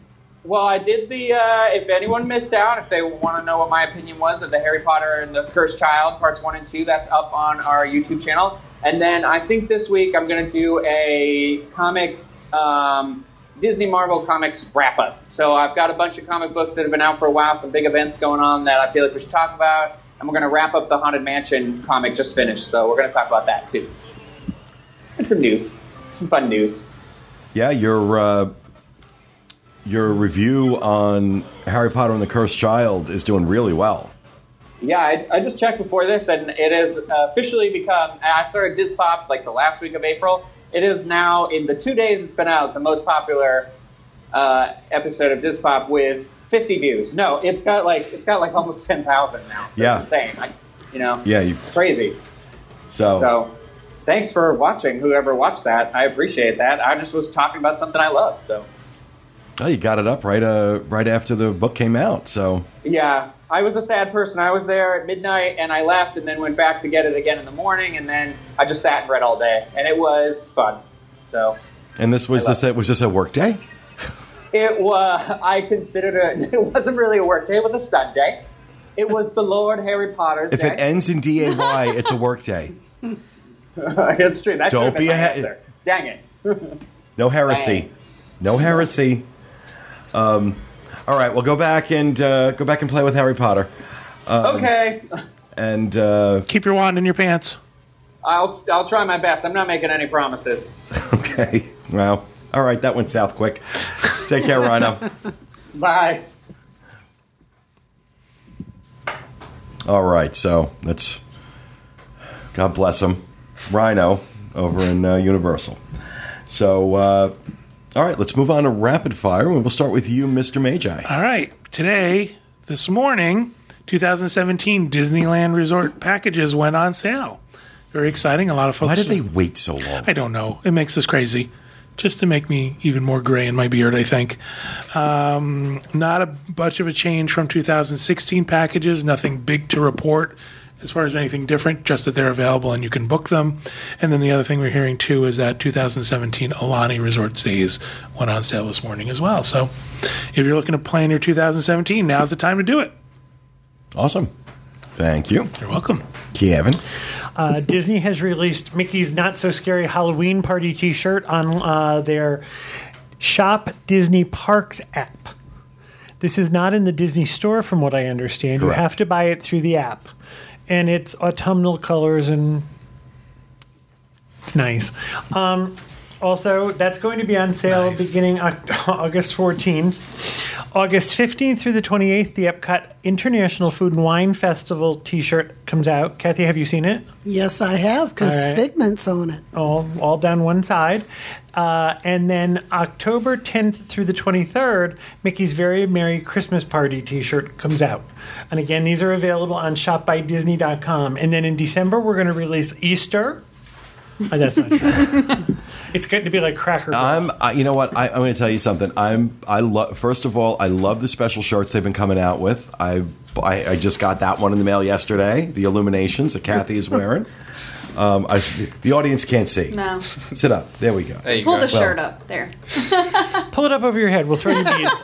well, I did the, uh, if anyone missed out, if they want to know what my opinion was of the Harry Potter and the Cursed Child, parts one and two, that's up on our YouTube channel. And then I think this week I'm going to do a comic, um, Disney Marvel Comics wrap-up. So I've got a bunch of comic books that have been out for a while, some big events going on that I feel like we should talk about. And we're going to wrap up the Haunted Mansion comic just finished. So we're going to talk about that, too. And some news. Some fun news. Yeah, your uh, your review on Harry Potter and the Cursed Child is doing really well. Yeah, I, I just checked before this, and it has officially become, I started DisPop like the last week of April. It is now, in the two days it's been out, the most popular uh, episode of DisPop with fifty views. No, it's got like it's got like almost ten thousand now. So yeah. It's insane. Like, you know, yeah, you, it's crazy. So. so thanks for watching, whoever watched that. I appreciate that. I just was talking about something I love, so. Oh, you got it up right uh, right after the book came out, so. Yeah. I was a sad person. I was there at midnight, and I left and then went back to get it again in the morning, and then I just sat and read all day, and it was fun. So. And this was this a, was this a work day? It was. I considered it. It wasn't really a work day. It was a Sunday. It was the Lord Harry Potter's if day. If it ends in D A Y, it's a work day. It's true. That Don't be a ha- Dang it. No heresy. Dang. No heresy. Um. All right, well, go back and uh, go back and play with Harry Potter. Um, okay. And uh, keep your wand in your pants. I'll I'll try my best. I'm not making any promises. Okay. Well, all right, that went south quick. Take care, Rhino. Bye. All right, so that's God bless him, Rhino over in uh, Universal. So. Uh, All right, let's move on to rapid fire. We'll start with you, Mister Magi. All right. today, this morning, twenty seventeen Disneyland Resort packages went on sale. Very exciting. A lot of folks. Why did they wait so long? I don't know. It makes us crazy. Just to make me even more gray in my beard, I think. Um, not a bunch of a change from two thousand sixteen packages. Nothing big to report as far as anything different, just that they're available and you can book them. And then the other thing we're hearing, too, is that two thousand seventeen Aulani Resort Stays went on sale this morning as well. So if you're looking to plan your two thousand seventeen, now's the time to do it. Awesome. Thank you. You're welcome. Kevin. Uh, Disney has released Mickey's Not So Scary Halloween Party t-shirt on uh, their Shop Disney Parks app. This is not in the Disney store, from what I understand. Correct. You have to buy it through the app. And it's autumnal colors, and it's nice. Um, also, that's going to be on sale nice. beginning August fourteenth. August fifteenth through the twenty-eighth, the Epcot International Food and Wine Festival t-shirt comes out. Kathy, have you seen it? Yes, I have, because right. Figment's on it. All, all down one side. Uh, and then October tenth through the twenty-third, Mickey's Very Merry Christmas Party t-shirt comes out. And again, these are available on shop by disney dot com. And then in December, we're going to release Easter. Oh, that's not true. It's going to be like Cracker Barrel. I'm, I, you know what? I, I'm going to tell you something. I'm, I love. First of all, I love the special shorts they've been coming out with. I, I, I just got that one in the mail yesterday. The Illuminations that Kathy is wearing. Um, I, the audience can't see. No. Sit up. There we go. There you Pull go. the well, shirt up there. Pull it up over your head. We'll throw you beads.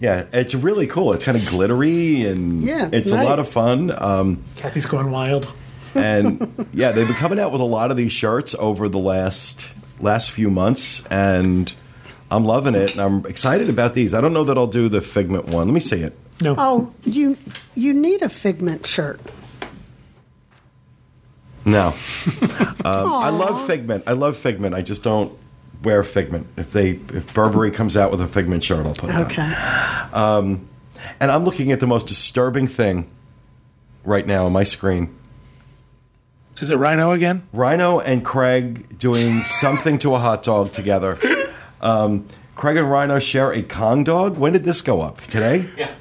Yeah, it's really cool. It's kind of glittery and yeah, it's, it's nice. a lot of fun. Um, Kathy's going wild. And, yeah, they've been coming out with a lot of these shirts over the last last few months, and I'm loving it, and I'm excited about these. I don't know that I'll do the Figment one. Let me see it. No. Oh, you you need a Figment shirt. No. um, I love Figment. I love Figment. I just don't wear Figment. If they if Burberry comes out with a Figment shirt, I'll put it okay. on. Um, and I'm looking at the most disturbing thing right now on my screen. Is it Rhino again? Rhino and Craig doing something to a hot dog together. Um, Craig and Rhino share a Kong dog. When did this go up? Today? Yeah.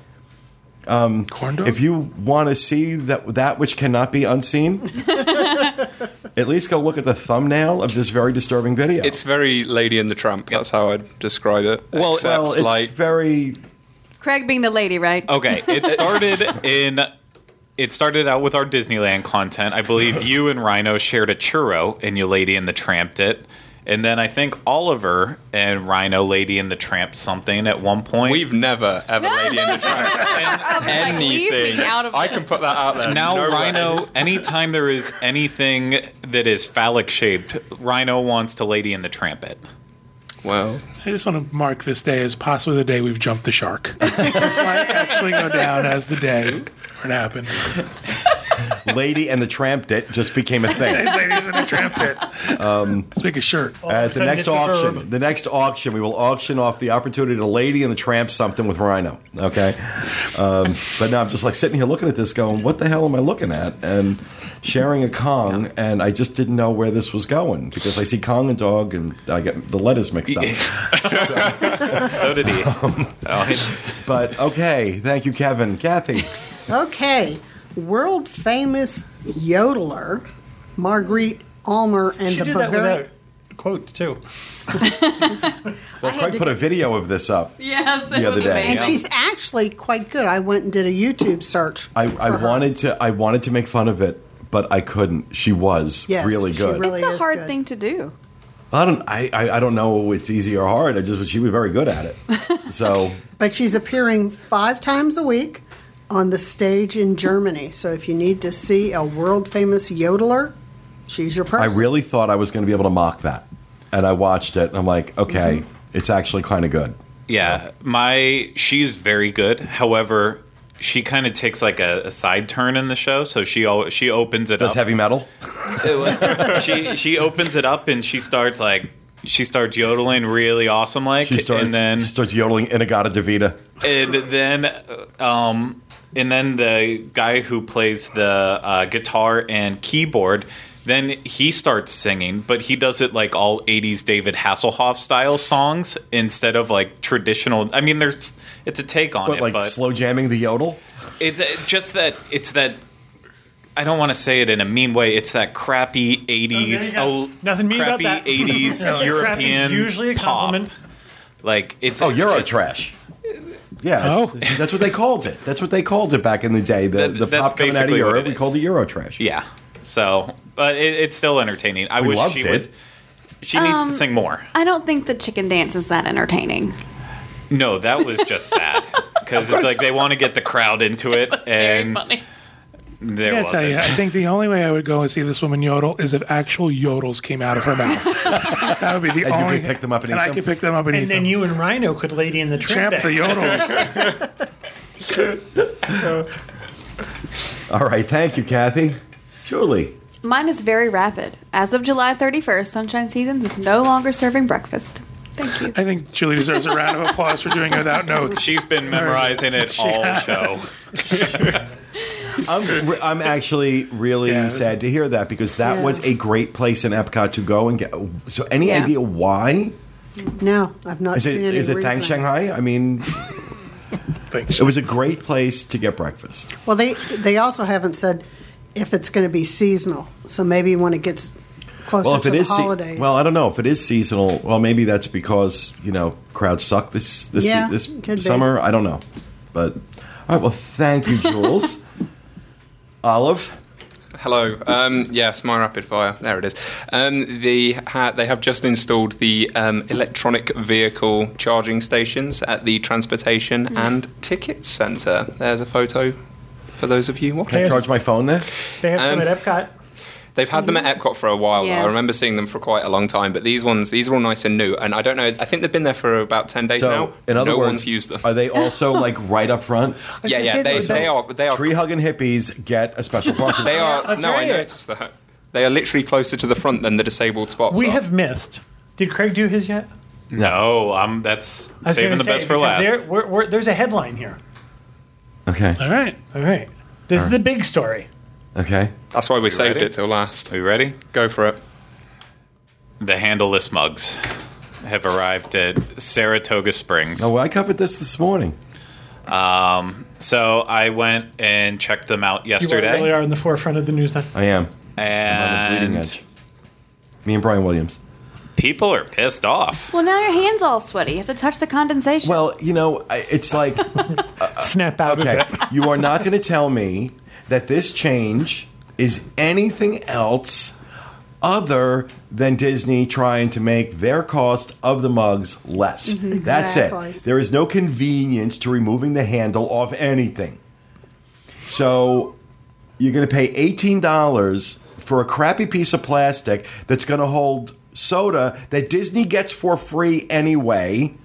Um, Corn dog? If you want to see that that which cannot be unseen, at least go look at the thumbnail of this very disturbing video. It's very Lady and the Tramp. That's how I'd describe it. Well, well it's like, very... Craig being the lady, right? Okay. It started in... It started out with our Disneyland content. I believe you and Rhino shared a churro, and you Lady and the Tramped it. And then I think Oliver and Rhino Lady and the Tramp something at one point. We've never, ever Lady and the Tramp and anything. Like, out of I this. can put that out there. Now no Rhino, way. anytime there is anything that is phallic-shaped, Rhino wants to Lady and the Tramp it. Well, I just want to mark this day as possibly the day we've jumped the shark. This might actually go down as the day where it happened. Lady and the Tramped It just became a thing. Ladies and the Tramped It. Um, Let's make a shirt. All at the next auction, the next auction, we will auction off the opportunity to Lady and the Tramp something with Rhino. Okay, um, but now I'm just like sitting here looking at this, going, "What the hell am I looking at?" and sharing a Kong, yeah. and I just didn't know where this was going because I see Kong and dog, and I get the letters mixed up. so, so did he. Um, oh, but okay, thank you, Kevin. Kathy. Okay. World famous yodeler Marguerite Ulmer and she the did Bavarian quotes too. Well, Craig put a video of this up yes, the other day, and yeah. she's actually quite good. I went and did a YouTube search. I, I wanted to. I wanted to make fun of it, but I couldn't. She was yes, really good. Really it's a hard good. thing to do. I don't. I, I. I don't know. It's easy or hard. I just. She was very good at it. So. But she's appearing five times a week on the stage in Germany. So if you need to see a world-famous yodeler, she's your person. I really thought I was going to be able to mock that. And I watched it, and I'm like, okay, mm-hmm. it's actually kind of good. Yeah, so. my she's very good. However, she kind of takes like a, a side turn in the show, so she al- she opens it Does up. Does heavy metal? she she opens it up, and she starts like, She starts yodeling really awesome like. She starts, and then, she starts yodeling Inagata DeVita. And then... Um, And then the guy who plays the uh, guitar and keyboard Then he starts singing, but he does it like all eighties David Hasselhoff style songs instead of like traditional. I mean, there's it's a take on what, it, like but slow jamming the yodel. It's just that it's that. I don't want to say it in a mean way. It's that crappy eighties, okay, yeah. oh, nothing mean crappy about that. eighties no, European usually a compliment. Pop. Like it's oh, it's Euro just, trash. Yeah, oh. that's, that's what they called it. That's what they called it back in the day. The, that, the pop coming out of Europe, we called it Euro trash. Yeah. So, but it, it's still entertaining. I we wish loved she it. would. She um, needs to sing more. I don't think the chicken dance is that entertaining. No, that was just sad because it's like they want to get the crowd into it, it and. Very funny. There I, wasn't. You, I think the only way I would go and see this woman yodel is if actual yodels came out of her mouth. That would be the and only. You could pick them up and, and eat them. I could pick them up and, and eat them. And then you and Rhino could lady in the tramp the yodels. All right, thank you, Kathy. Julie, mine is very rapid. As of July thirty-first, Sunshine Seasons is no longer serving breakfast. Thank you. I think Julie deserves a round of applause for doing it without notes. She's been memorizing it all show. I'm, I'm actually really yeah. sad to hear that because that yeah. was a great place in Epcot to go and get. So, any yeah. idea why? No, I've not is seen it. Any is it reason. Thanks Shanghai? I mean, thanks. It was a great place to get breakfast. Well, they they also haven't said if it's going to be seasonal. So maybe when it gets closer well, if to it the is holidays. Se- well, I don't know if it is seasonal. Well, maybe that's because you know crowds suck this this yeah, this summer. Be. I don't know, but all right. Well, thank you, Jules. Olive, hello. Um, yes, my rapid fire. There it is. Um, the ha- they have just installed the um, electronic vehicle charging stations at the Transportation mm. and Tickets Centre. There's a photo for those of you watching. Can I charge my phone there? They have um, some at Epcot. They've had them at Epcot for a while. Yeah. I remember seeing them for quite a long time. But these ones, these are all nice and new. And I don't know. I think they've been there for about ten days so, now. In other no words, one's used them. Are they also like right up front? Yeah, yeah. They, they are. They are. Tree hugging hippies get a special parking. They are. I've no, I noticed that. They are literally closer to the front than the disabled spots. We are. have missed. Did Craig do his yet? No, I'm. That's saving the say, best for last. There, we're, we're, there's a headline here. Okay. All right. All right. This all is right. the big story. Okay. That's why we saved it till last. Are you ready? Go for it. The handleless mugs have arrived at Saratoga Springs. Oh, I covered this this morning. Um, so I went and checked them out yesterday. You really are in the forefront of the news now. I am. And I'm on the bleeding edge. Me and Brian Williams. People are pissed off. Well, now your hand's all sweaty. You have to touch the condensation. Well, you know, it's like... uh, Snap out okay. of it. You are not going to tell me... that this change is anything else other than Disney trying to make their cost of the mugs less. Mm-hmm. Exactly. That's it. There is no convenience to removing the handle off anything. So you're going to pay eighteen dollars for a crappy piece of plastic that's going to hold soda that Disney gets for free anyway,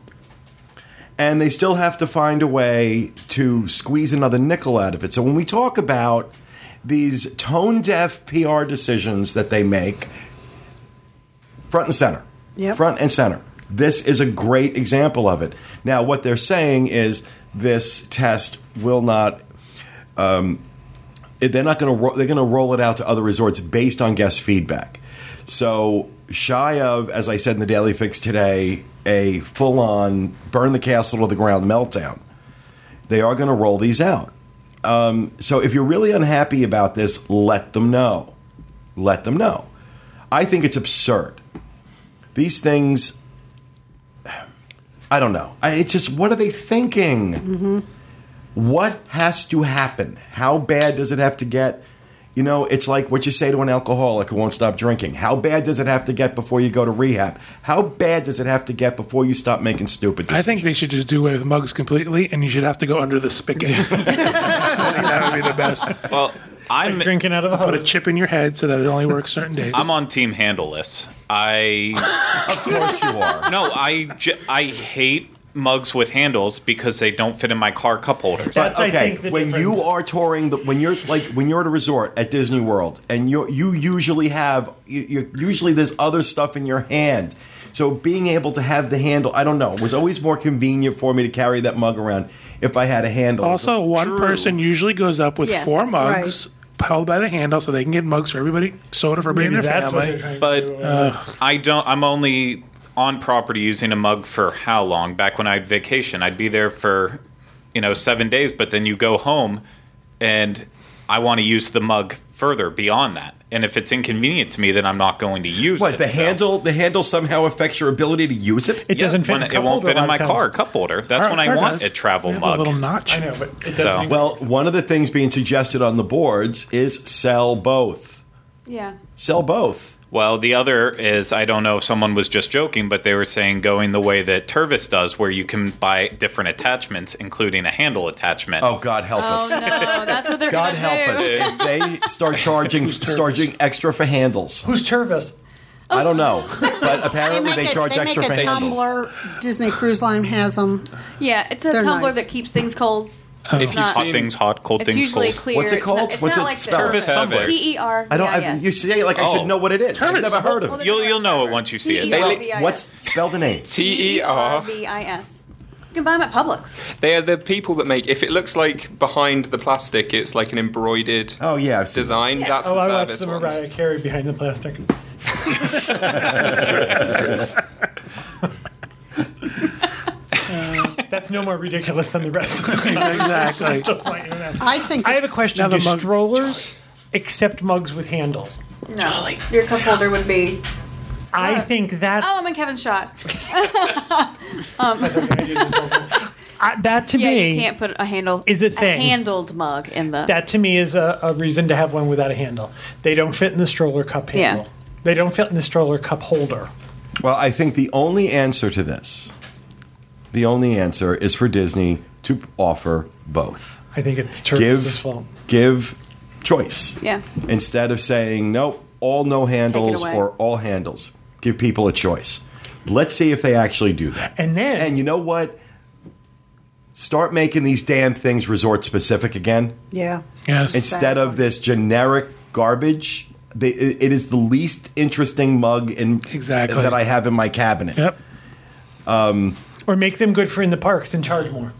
and they still have to find a way to squeeze another nickel out of it. So when we talk about these tone-deaf P R decisions that they make, front and center. Yep. Front and center. This is a great example of it. Now, what they're saying is this test will not... Um, they're not going to... Ro- they're going to roll it out to other resorts based on guest feedback. So... Shy of, as I said in the Daily Fix today, a full-on burn the castle to the ground meltdown, they are going to roll these out. Um, so if you're really unhappy about this, let them know. Let them know. I think it's absurd. These things, I don't know. I, it's just, what are they thinking? Mm-hmm. What has to happen? How bad does it have to get? You know, it's like what you say to an alcoholic who won't stop drinking. How bad does it have to get before you go to rehab? How bad does it have to get before you stop making stupid decisions? I think they should just do away with mugs completely, and you should have to go under the spigot. I think that would be the best. Well, I'm like drinking out of a hose. Put a chip in your head so that it only works certain days. I'm on team handleless. I Of course you are. No, I, j- I hate mugs with handles because they don't fit in my car cup holders. But okay, I think the when difference. you are touring, the, when you're like when you're at a resort at Disney World, and you you usually have you, you usually there's other stuff in your hand, so being able to have the handle, I don't know, was always more convenient for me to carry that mug around if I had a handle. Also, one True. person usually goes up with yes, four mugs. Right. held by the handle so they can get mugs for everybody, soda for everybody in their family. But uh, I don't. I'm only on property using a mug for how long? Back when I had vacation, I'd be there for you know seven days, but then you go home, and I want to use the mug further beyond that. And if it's inconvenient to me, then I'm not going to use what, it. What, the so. handle The handle somehow affects your ability to use it? It yeah, doesn't fit in It won't fit in my car, cup holder. That's our, when I want does. a travel mug. A little notch. I know, but it doesn't so. Well, one of the things being suggested on the boards is sell both. Yeah. Sell both. Well, the other is, I don't know if someone was just joking, but they were saying going the way that Tervis does, where you can buy different attachments, including a handle attachment. Oh, God help oh, us. Oh, no, that's what they're going to do. God help us. If they start charging charging extra for handles. Who's Tervis? I don't know, but apparently they, they charge it, they extra for handles. Tumbler. Disney Cruise Line has them. Yeah, it's a they're tumbler nice. that keeps things cold. Oh. If you hot things hot, cold it's things cold. Clear. What's it called? It's not, it's What's not it like spelled? Tervis tumblers. T E R. I don't. Yeah, yes. You say it like oh. I should know what it is. Tervis. I've never heard of it. Well, you'll you'll know it once you see it. What's spell the name? T E R V I S. You can buy them at Publix. They are the people that make. If it looks like behind the plastic, it's like an embroidered. Oh yeah, I've seen design. Yeah. That's oh, the Tervis. Oh, I watched them about a carry behind the plastic. uh, that's no more ridiculous than the rest of the exactly. I think I have a question. Do mug- strollers Jolly. accept mugs with handles? No. Jolly. Your cup holder would be. I uh, think that's. Oh, I'm in Kevin's shot. um. That's okay. I, that to yeah, me, you can't put a handle is a thing. A handled mug in the. That to me is a, a reason to have one without a handle. They don't fit in the stroller cup handle. Yeah. They don't fit in the stroller cup holder. Well, I think the only answer to this, the only answer is for Disney to offer both. I think it's Tervis's fault. Give choice. Yeah. Instead of saying, nope, all no handles or all handles. Give people a choice. Let's see if they actually do that. And then. And you know what? Start making these damn things resort specific again. Yeah. Yes. Instead of this generic garbage. They, it is the least interesting mug in exactly. that I have in my cabinet. Yep. Um, or make them good for in the parks and charge more.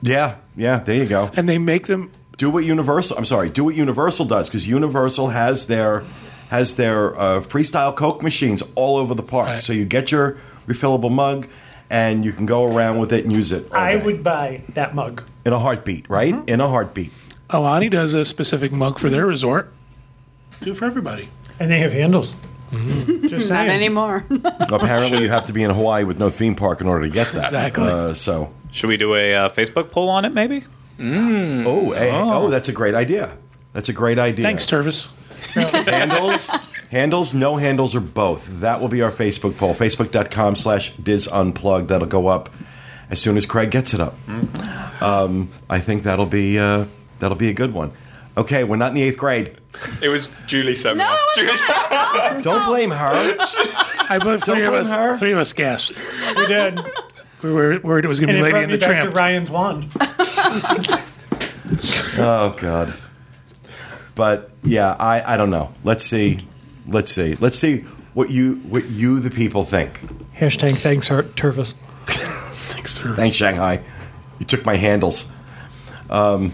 Yeah, yeah, there you go. And they make them do what Universal. I'm sorry, do what Universal does because Universal has their has their uh, freestyle Coke machines all over the park. Right. So you get your refillable mug and you can go around with it and use it. I day. would buy that mug in a heartbeat. Right, mm-hmm. in a heartbeat. Aulani does a specific mug for their resort. Do for everybody. And they have handles. Mm-hmm. Just not anymore. Apparently you have to be in Hawaii with no theme park in order to get that. Exactly. Uh, so should we do a uh, Facebook poll on it maybe? Mm. Oh, a, oh, oh, that's a great idea. That's a great idea. Thanks, Tervis. handles, handles, no handles, or both. That will be our Facebook poll. Facebook.com slash disunplugged. That'll go up as soon as Craig gets it up. Mm. Um, I think that'll be uh, that'll be a good one. Okay, we're not in the eighth grade. It was Julie Sumner. No, it was not. Don't blame her. I believe three of us. Her. Three of us guessed. We did. We were worried it was going to be Lady and the Tramp. And it brought me back to Ryan's wand. Oh God. But yeah, I, I don't know. Let's see. Let's see. Let's see what you what you the people think. Hashtag thanks Tervis. Thanks Tervis. Thanks Shanghai. You took my handles. Um.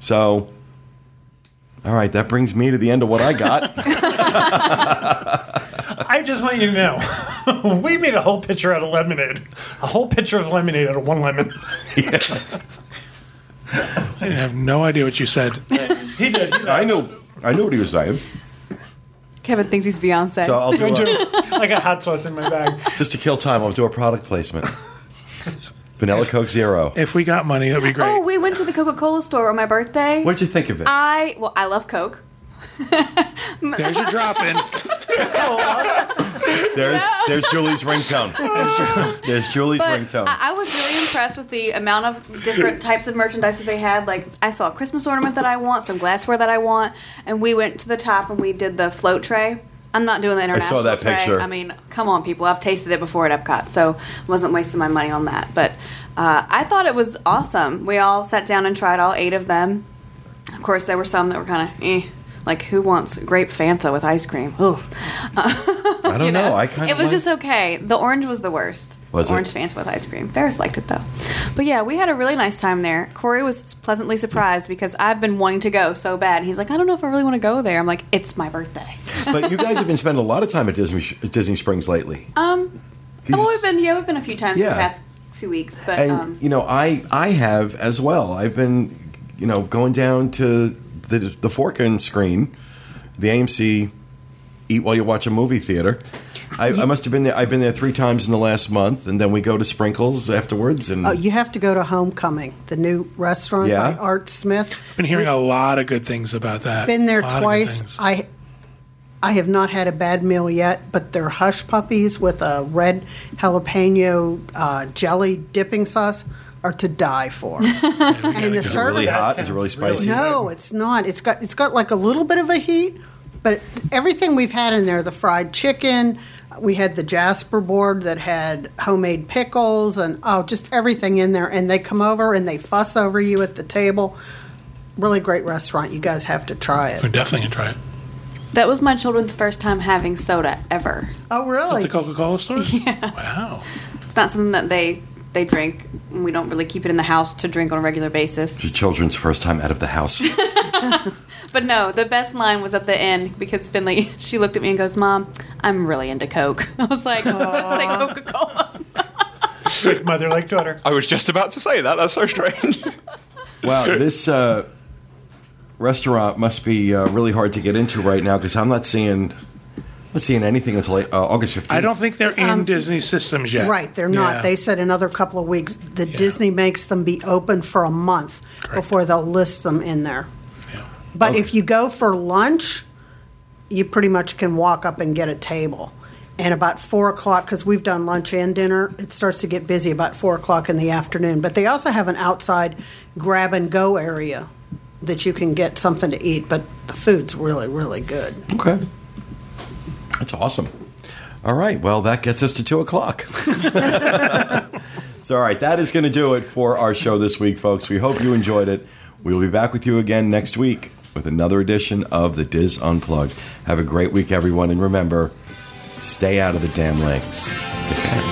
So. All right, that brings me to the end of what I got. I just want you to know, we made a whole pitcher out of lemonade. A whole pitcher of lemonade out of one lemon. Yeah. I have no idea what you said. He did. He I knew I knew what he was saying. Kevin thinks he's Beyonce. So I'll do a, I got hot sauce in my bag. Just to kill time, I'll do a product placement. Vanilla Coke Zero. If we got money, that'd be great. Oh, we went to the Coca-Cola store on my birthday. What'd you think of it? I well, I love Coke. There's your drop-in. there's there's Julie's ringtone. There's Julie's but ringtone. I, I was really impressed with the amount of different types of merchandise that they had. Like I saw a Christmas ornament that I want, some glassware that I want, and we went to the top and we did the float tray. I'm not doing the international I saw that tray. Picture. I mean, come on, people. I've tasted it before at Epcot, so I wasn't wasting my money on that. But uh, I thought it was awesome. We all sat down and tried all eight of them. Of course, there were some that were kind of eh, Like, who wants grape Fanta with ice cream? Ugh. I don't you know. know. I kind of. It was like... just okay. The orange was the worst. Was the it? Orange Fanta with ice cream. Ferris liked it though. But yeah, we had a really nice time there. Corey was pleasantly surprised because I've been wanting to go so bad. He's like, I don't know if I really want to go there. I'm like, it's my birthday. But you guys have been spending a lot of time at Disney Disney Springs lately. Um, well, just... we've been yeah, we've been a few times yeah. in the past two weeks. But and, um, you know, I I have as well. I've been you know going down to. The, the fork and screen, the A M C, eat while you watch a movie theater. I, I must have been there. I've been there three times in the last month, and then we go to Sprinkles afterwards. And oh, you have to go to Homecoming, the new restaurant yeah. by Art Smith. I've been hearing We've, a lot of good things about that. Been there twice. I I have not had a bad meal yet, but they're hush puppies with a red jalapeno uh, jelly dipping sauce. Are to die for. Yeah, and the service. Is it really hot? Is it really spicy? No, it's not. It's got it's got like a little bit of a heat, but everything we've had in there, the fried chicken, we had the Jasper board that had homemade pickles and oh, just everything in there. And they come over and they fuss over you at the table. Really great restaurant. You guys have to try it. We're definitely going to try it. That was my children's first time having soda ever. Oh, really? At the Coca-Cola store? Yeah. Wow. It's not something that they... They drink. We don't really keep it in the house to drink on a regular basis. Your children's first time out of the house. But no, the best line was at the end because Finley, she looked at me and goes, Mom, I'm really into Coke. I was like, let's say Coca-Cola. Like mother, like daughter. I was just about to say that. That's so strange. Wow, this uh, restaurant must be uh, really hard to get into right now because I'm not seeing... Let's see, in anything until uh, August fifteenth. I don't think they're in um, Disney systems yet. Right, they're not. Yeah. They said another couple of weeks. The yeah. Disney makes them be open for a month Correct. Before they'll list them in there. Yeah. But okay. if you go for lunch, you pretty much can walk up and get a table. And about four o'clock, because we've done lunch and dinner, it starts to get busy about four o'clock in the afternoon. But they also have an outside grab-and-go area that you can get something to eat. But the food's really, really good. Okay. That's awesome. All right. Well, that gets us to two o'clock. So, all right. That is going to do it for our show this week, folks. We hope you enjoyed it. We'll be back with you again next week with another edition of The Dis Unplugged. Have a great week, everyone. And remember, stay out of the damn lakes.